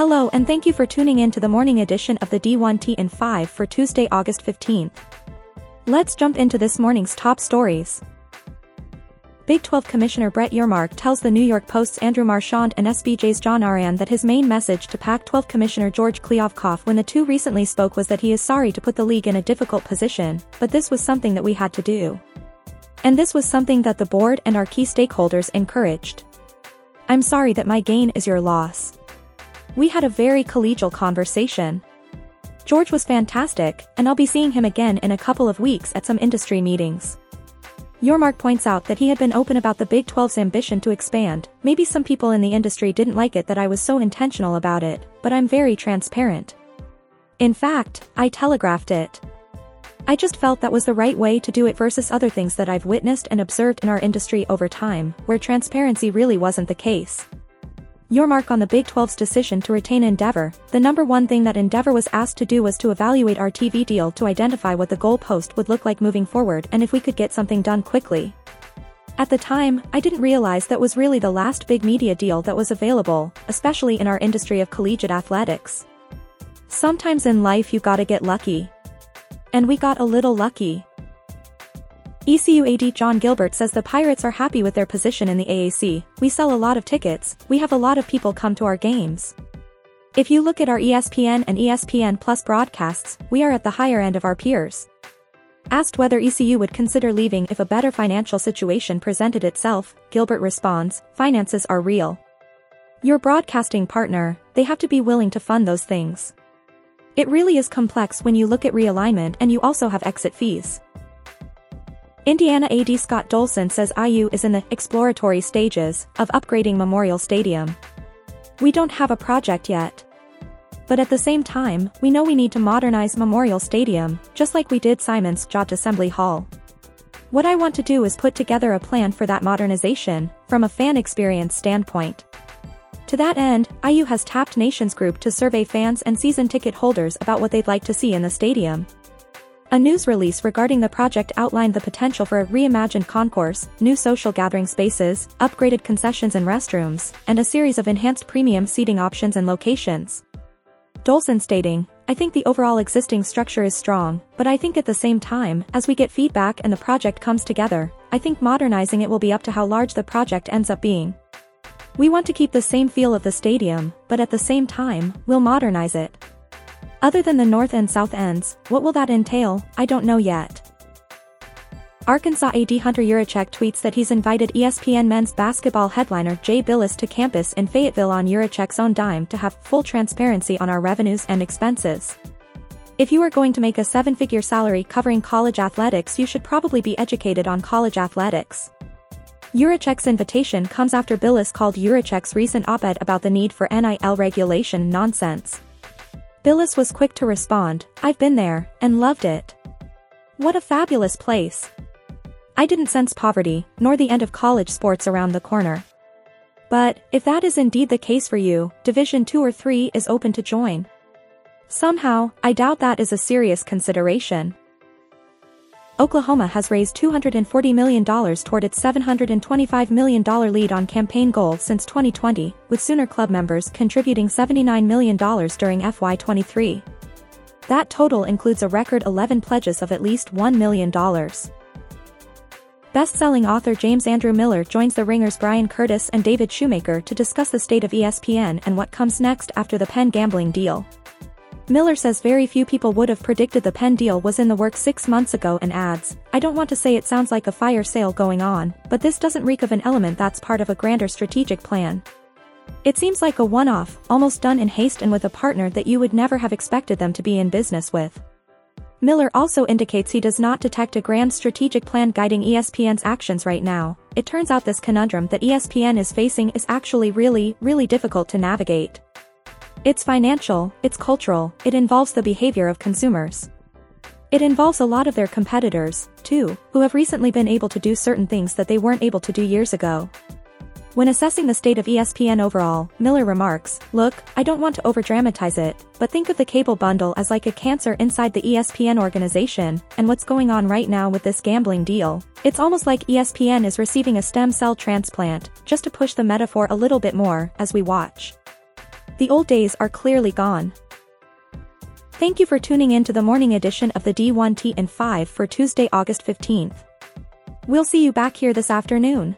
Hello and thank you for tuning in to the morning edition of the D1T in 5 for Tuesday, August 15th. Let's jump into this morning's top stories. Big 12 Commissioner Brett Yormark tells the New York Post's Andrew Marchand and SBJ's John Aran that his main message to Pac-12 Commissioner George Kliavkoff when the two recently spoke was that he is sorry to put the league in a difficult position, but this was something that we had to do. And this was something that the board and our key stakeholders encouraged. I'm sorry that my gain is your loss. We had a very collegial conversation. George was fantastic, and I'll be seeing him again in a couple of weeks at some industry meetings. Yormark points out that he had been open about the Big 12's ambition to expand. Maybe some people in the industry didn't like it that I was so intentional about it, but I'm very transparent. In fact, I telegraphed it. I just felt that was the right way to do it versus other things that I've witnessed and observed in our industry over time, where transparency really wasn't the case. Yormark on the Big 12's decision to retain Endeavor. The number one thing that Endeavor was asked to do was to evaluate our TV deal to identify what the goalpost would look like moving forward and if we could get something done quickly. At the time, I didn't realize that was really the last big media deal that was available, especially in our industry of collegiate athletics. Sometimes in life you gotta get lucky. And we got a little lucky. ECU AD John Gilbert says the Pirates are happy with their position in the AAC. We sell a lot of tickets, we have a lot of people come to our games. If you look at our ESPN and ESPN Plus broadcasts, we are at the higher end of our peers. Asked whether ECU would consider leaving if a better financial situation presented itself, Gilbert responds, finances are real. Your broadcasting partner, they have to be willing to fund those things. It really is complex when you look at realignment and you also have exit fees. Indiana AD Scott Dolson says IU is in the exploratory stages of upgrading Memorial Stadium. We don't have a project yet. But at the same time, we know we need to modernize Memorial Stadium, just like we did Simon's Jot Assembly Hall. What I want to do is put together a plan for that modernization, from a fan experience standpoint. To that end, IU has tapped Nations Group to survey fans and season ticket holders about what they'd like to see in the stadium. A news release regarding the project outlined the potential for a reimagined concourse, new social gathering spaces, upgraded concessions and restrooms, and a series of enhanced premium seating options and locations. Dolson stating, I think the overall existing structure is strong, but I think at the same time, as we get feedback and the project comes together, I think modernizing it will be up to how large the project ends up being. We want to keep the same feel of the stadium, but at the same time, we'll modernize it. Other than the north and south ends, what will that entail, I don't know yet. Arkansas AD Hunter Yurachek tweets that he's invited ESPN men's basketball headliner Jay Billis to campus in Fayetteville on Yurachek's own dime to have full transparency on our revenues and expenses. If you are going to make a seven-figure salary covering college athletics, you should probably be educated on college athletics. Yurachek's invitation comes after Billis called Yurachek's recent op-ed about the need for NIL regulation nonsense. Billis was quick to respond, I've been there, and loved it. What a fabulous place. I didn't sense poverty, nor the end of college sports around the corner. But, if that is indeed the case for you, Division 2 or 3 is open to join. Somehow, I doubt that is a serious consideration. Oklahoma has raised $240 million toward its $725 million lead on campaign goal since 2020, with Sooner Club members contributing $79 million during FY23. That total includes a record 11 pledges of at least $1 million. Best-selling author James Andrew Miller joins The Ringer's Brian Curtis and David Shoemaker to discuss the state of ESPN and what comes next after the Penn gambling deal. Miller says very few people would have predicted the Penn deal was in the works 6 months ago and adds, I don't want to say it sounds like a fire sale going on, but this doesn't reek of an element that's part of a grander strategic plan. It seems like a one-off, almost done in haste and with a partner that you would never have expected them to be in business with. Miller also indicates he does not detect a grand strategic plan guiding ESPN's actions right now. It turns out this conundrum that ESPN is facing is actually really difficult to navigate. It's financial, it's cultural, it involves the behavior of consumers. It involves a lot of their competitors, too, who have recently been able to do certain things that they weren't able to do years ago. When assessing the state of ESPN overall, Miller remarks, Look, I don't want to overdramatize it, but think of the cable bundle as like a cancer inside the ESPN organization, and what's going on right now with this gambling deal. It's almost like ESPN is receiving a stem cell transplant, just to push the metaphor a little bit more, as we watch. The old days are clearly gone. Thank you for tuning in to the morning edition of the D1T in 5 for Tuesday, August 15th. We'll see you back here this afternoon.